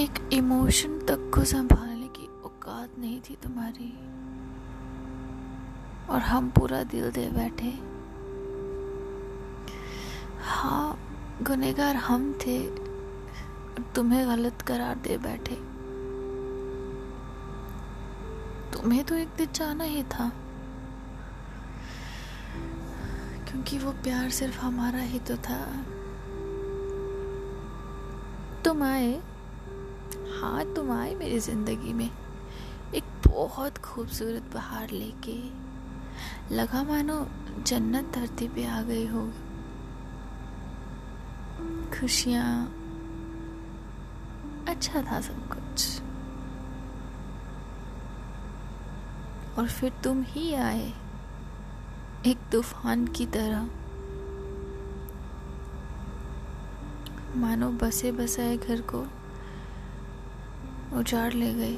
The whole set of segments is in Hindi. एक इमोशन तक को संभालने की औकात नहीं थी तुम्हारी, और हम पूरा दिल दे बैठे। हाँ, गुनहगार हम थे और तुम्हें गलत करार दे बैठे। तुम्हें तो एक दिन जाना ही था, क्योंकि वो प्यार सिर्फ हमारा ही तो था। तुम आए, हाँ तुम आए मेरी जिंदगी में एक बहुत खूबसूरत बहार लेके। लगा मानो जन्नत धरती पे आ गई हो। खुशियाँ, अच्छा था सब कुछ। और फिर तुम ही आए एक तूफान की तरह, मानो बसे बसाए घर को उजाड़ ले गए।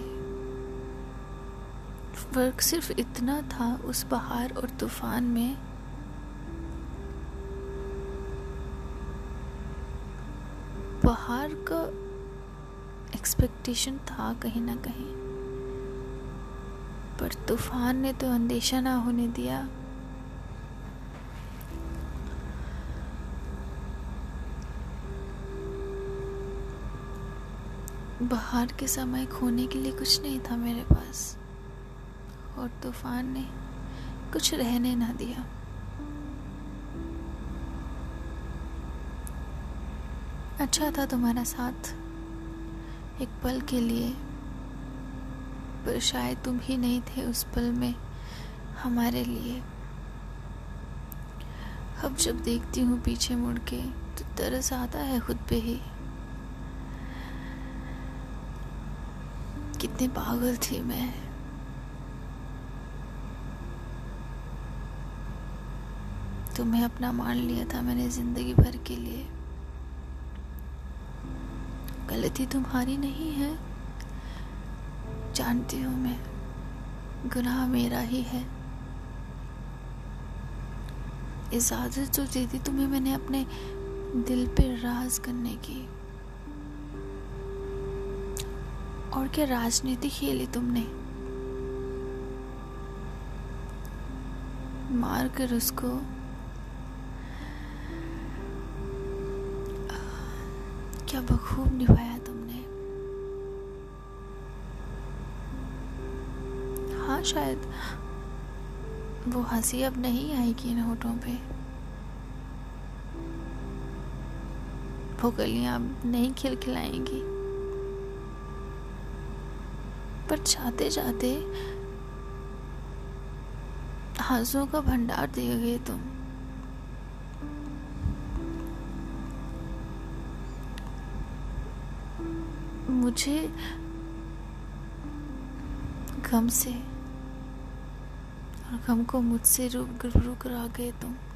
फर्क सिर्फ इतना था उस बहार और तूफान में, बहार का एक्सपेक्टेशन था कहीं ना कहीं, पर तूफान ने तो अंदेशा ना होने दिया। बहार के समय खोने के लिए कुछ नहीं था मेरे पास, और तूफान ने कुछ रहने ना दिया। अच्छा था तुम्हारा साथ एक पल के लिए, पर शायद तुम ही नहीं थे उस पल में हमारे लिए। अब जब देखती हूँ पीछे मुड़ के तो तरस आता है खुद पे ही। कितने पागल थी मैं। तुम्हें अपना मान लिया था मैंने जिंदगी भर के लिए। गलती तुम्हारी नहीं है, जानती हूँ मैं, गुनाह मेरा ही है। इजाजत जो दे दी तुम्हें मैंने अपने दिल पे राज करने की, और क्या राजनीति खेली तुमने, मार कर उसको। क्या बखूब निभाया तुमने। हाँ, शायद वो हंसी अब नहीं आएगी इन होठों पे, वो गलियां अब नहीं खिलखिलाएंगी, पर जाते जाते आंसुओं का भंडार दे गए तुम। मुझे गम से और गम को मुझसे रूबरू करा गए तुम।